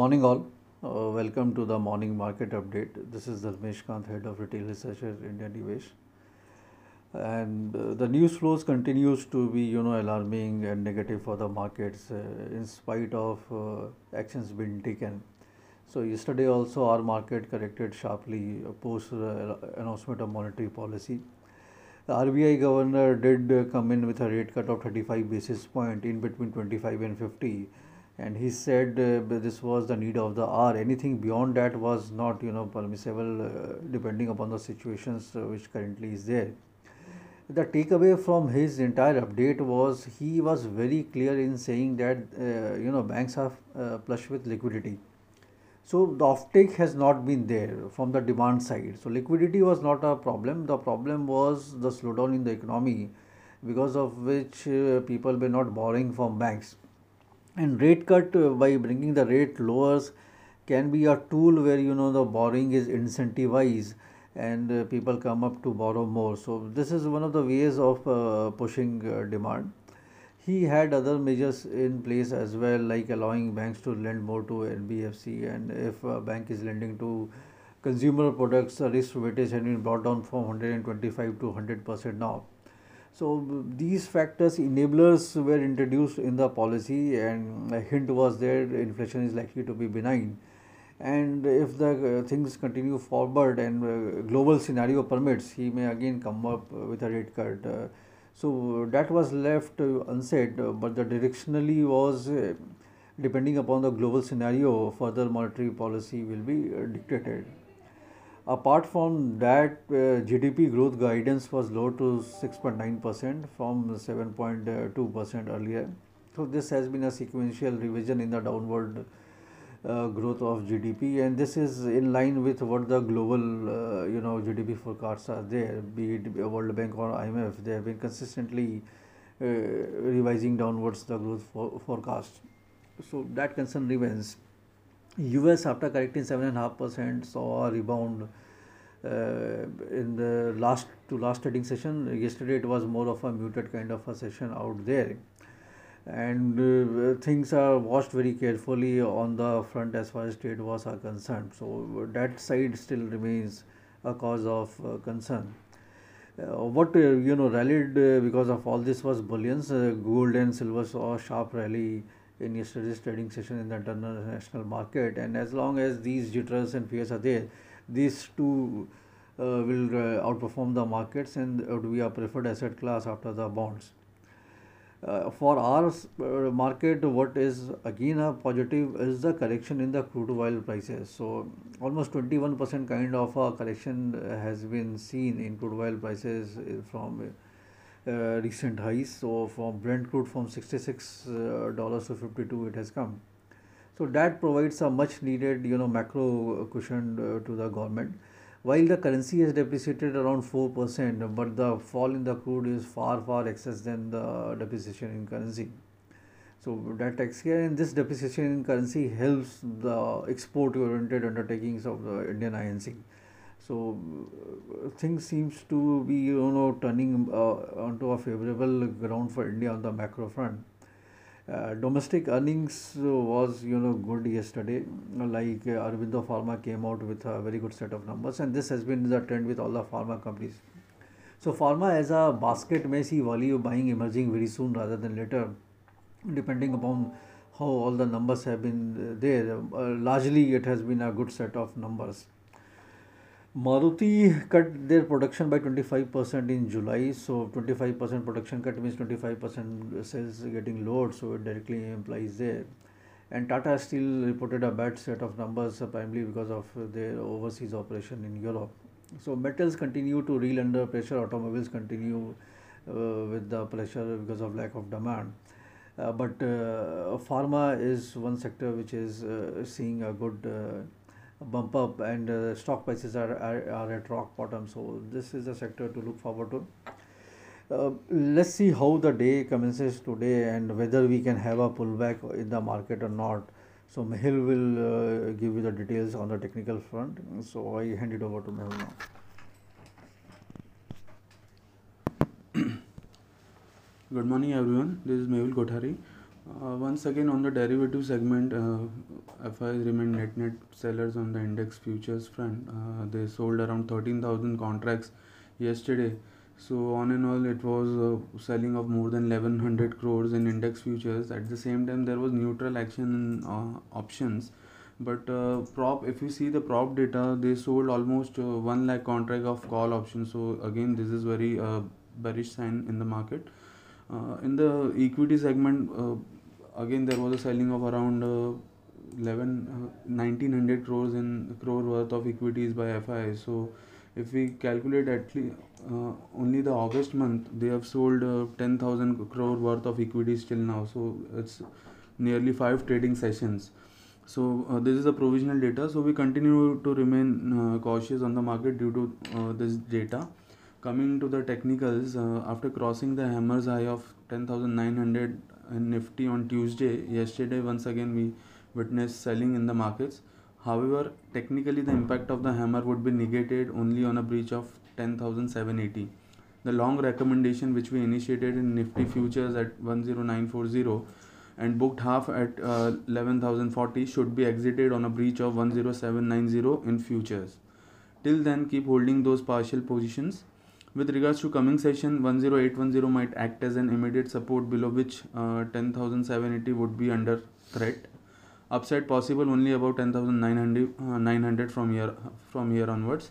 morning all. Welcome to the morning market update. This is Dharmesh Kant, Head of Retail Research at IndiaNivesh. And the news flows continues to be, alarming and negative for the markets in spite of actions being taken. So yesterday also our market corrected sharply post announcement of monetary policy. The RBI governor did come in with a rate cut of 35 basis point in between 25 and 50. And he said this was the need of the hour. Anything beyond that was not, permissible depending upon the situations which currently is there. The takeaway from his entire update was he was very clear in saying that, banks are plush with liquidity. So the offtake has not been there from the demand side. So liquidity was not a problem. The problem was the slowdown in the economy, because of which people were not borrowing from banks. And rate cut by bringing the rate lowers can be a tool where, the borrowing is incentivized and people come up to borrow more. So this is one of the ways of pushing demand. He had other measures in place as well, like allowing banks to lend more to NBFC, and if a bank is lending to consumer products, the risk weightage has been brought down from 125 to 100% now. So these factors, enablers, were introduced in the policy, and a hint was there, inflation is likely to be benign. And if the things continue forward and global scenario permits, he may again come up with a rate cut. So that was left unsaid, but the directionally was, depending upon the global scenario, further monetary policy will be dictated. Apart from that, GDP growth guidance was low to 6.9% from 7.2% earlier. So this has been a sequential revision in the downward growth of GDP, and this is in line with what the global, GDP forecasts are there, be it World Bank or IMF. They have been consistently revising downwards the growth forecast. So that concern remains. US, after correcting 7.5%, saw a rebound in the last trading session. Yesterday it was more of a muted kind of a session out there, and things are watched very carefully on the front as far as trade wars are concerned. So that side still remains a cause of concern. What rallied because of all this was bullions. Gold and silver saw a sharp rally in yesterday's trading session in the international market, and as long as these jitters and fears are there, these two will outperform the markets and would be a preferred asset class after the bonds. For our market, what is again a positive is the correction in the crude oil prices. So almost 21% kind of a correction has been seen in crude oil prices from recent highs. So from Brent crude, from $66 to 52 it has come. So that provides a much needed macro cushion to the government. While the currency has depreciated around 4%, but the fall in the crude is far excess than the depreciation in currency. So that excess, and this depreciation in currency helps the export oriented undertakings of the Indian INC. So things seems to be, turning onto a favorable ground for India on the macro front. Domestic earnings was, good yesterday. Like Aurobindo Pharma came out with a very good set of numbers, and this has been the trend with all the pharma companies. So pharma as a basket may see value buying emerging very soon rather than later, depending upon how all the numbers have been there. Largely it has been a good set of numbers. Maruti cut their production by 25% in July. So 25% production cut means 25% sales getting lowered, so it directly implies there. And Tata still reported a bad set of numbers, primarily because of their overseas operation in Europe. So metals continue to reel under pressure, automobiles continue with the pressure because of lack of demand. But pharma is one sector which is seeing a good bump up, and stock prices are at rock bottom. So this is a sector to look forward to. Let's see how the day commences today and whether we can have a pullback in the market or not. So Mehul will give you the details on the technical front. So I hand it over to Mehul now. Good morning everyone. This is Mehul Kothari. Once again on the derivative segment, FIIs remain net sellers on the index futures front. They sold around 13,000 contracts yesterday. So on and all, it was selling of more than 1,100 crores in index futures. At the same time, there was neutral action in options. But prop, if you see the prop data, they sold almost 1 lakh contract of call options. So again, this is very bearish sign in the market. In the equity segment, again there was a selling of around 1,900 crores in crore worth of equities by FII. So if we calculate at least only the August month, they have sold 10,000 crore worth of equities till now. So it's nearly 5 trading sessions. So this is the provisional data. So we continue to remain cautious on the market due to this data. Coming to the technicals, after crossing the hammer's high of 10,900 in Nifty on Tuesday, yesterday once again we witnessed selling in the markets. However, technically the impact of the hammer would be negated only on a breach of 10,780. The long recommendation which we initiated in Nifty futures at 10940 and booked half at 11,040 should be exited on a breach of 10790 in futures. Till then, keep holding those partial positions. With regards to coming session, 10810 might act as an immediate support below which 10,780 would be under threat. Upside possible only about 10,900 from here onwards.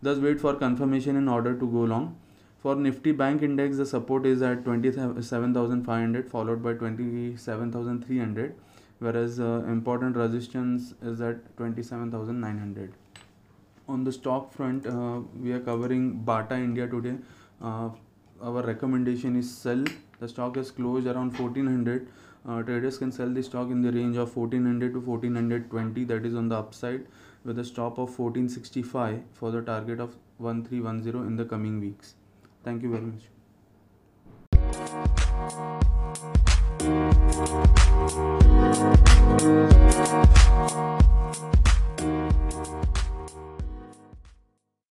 Thus wait for confirmation in order to go long. For Nifty Bank Index, the support is at 27,500 followed by 27,300, whereas important resistance is at 27,900. On the stock front, we are covering Bata India today. Our recommendation is sell. The stock is closed around 1400. Traders can sell the stock in the range of 1400 to 1420. That is on the upside, with a stop of 1465 for the target of 1310 in the coming weeks. Thank you very much.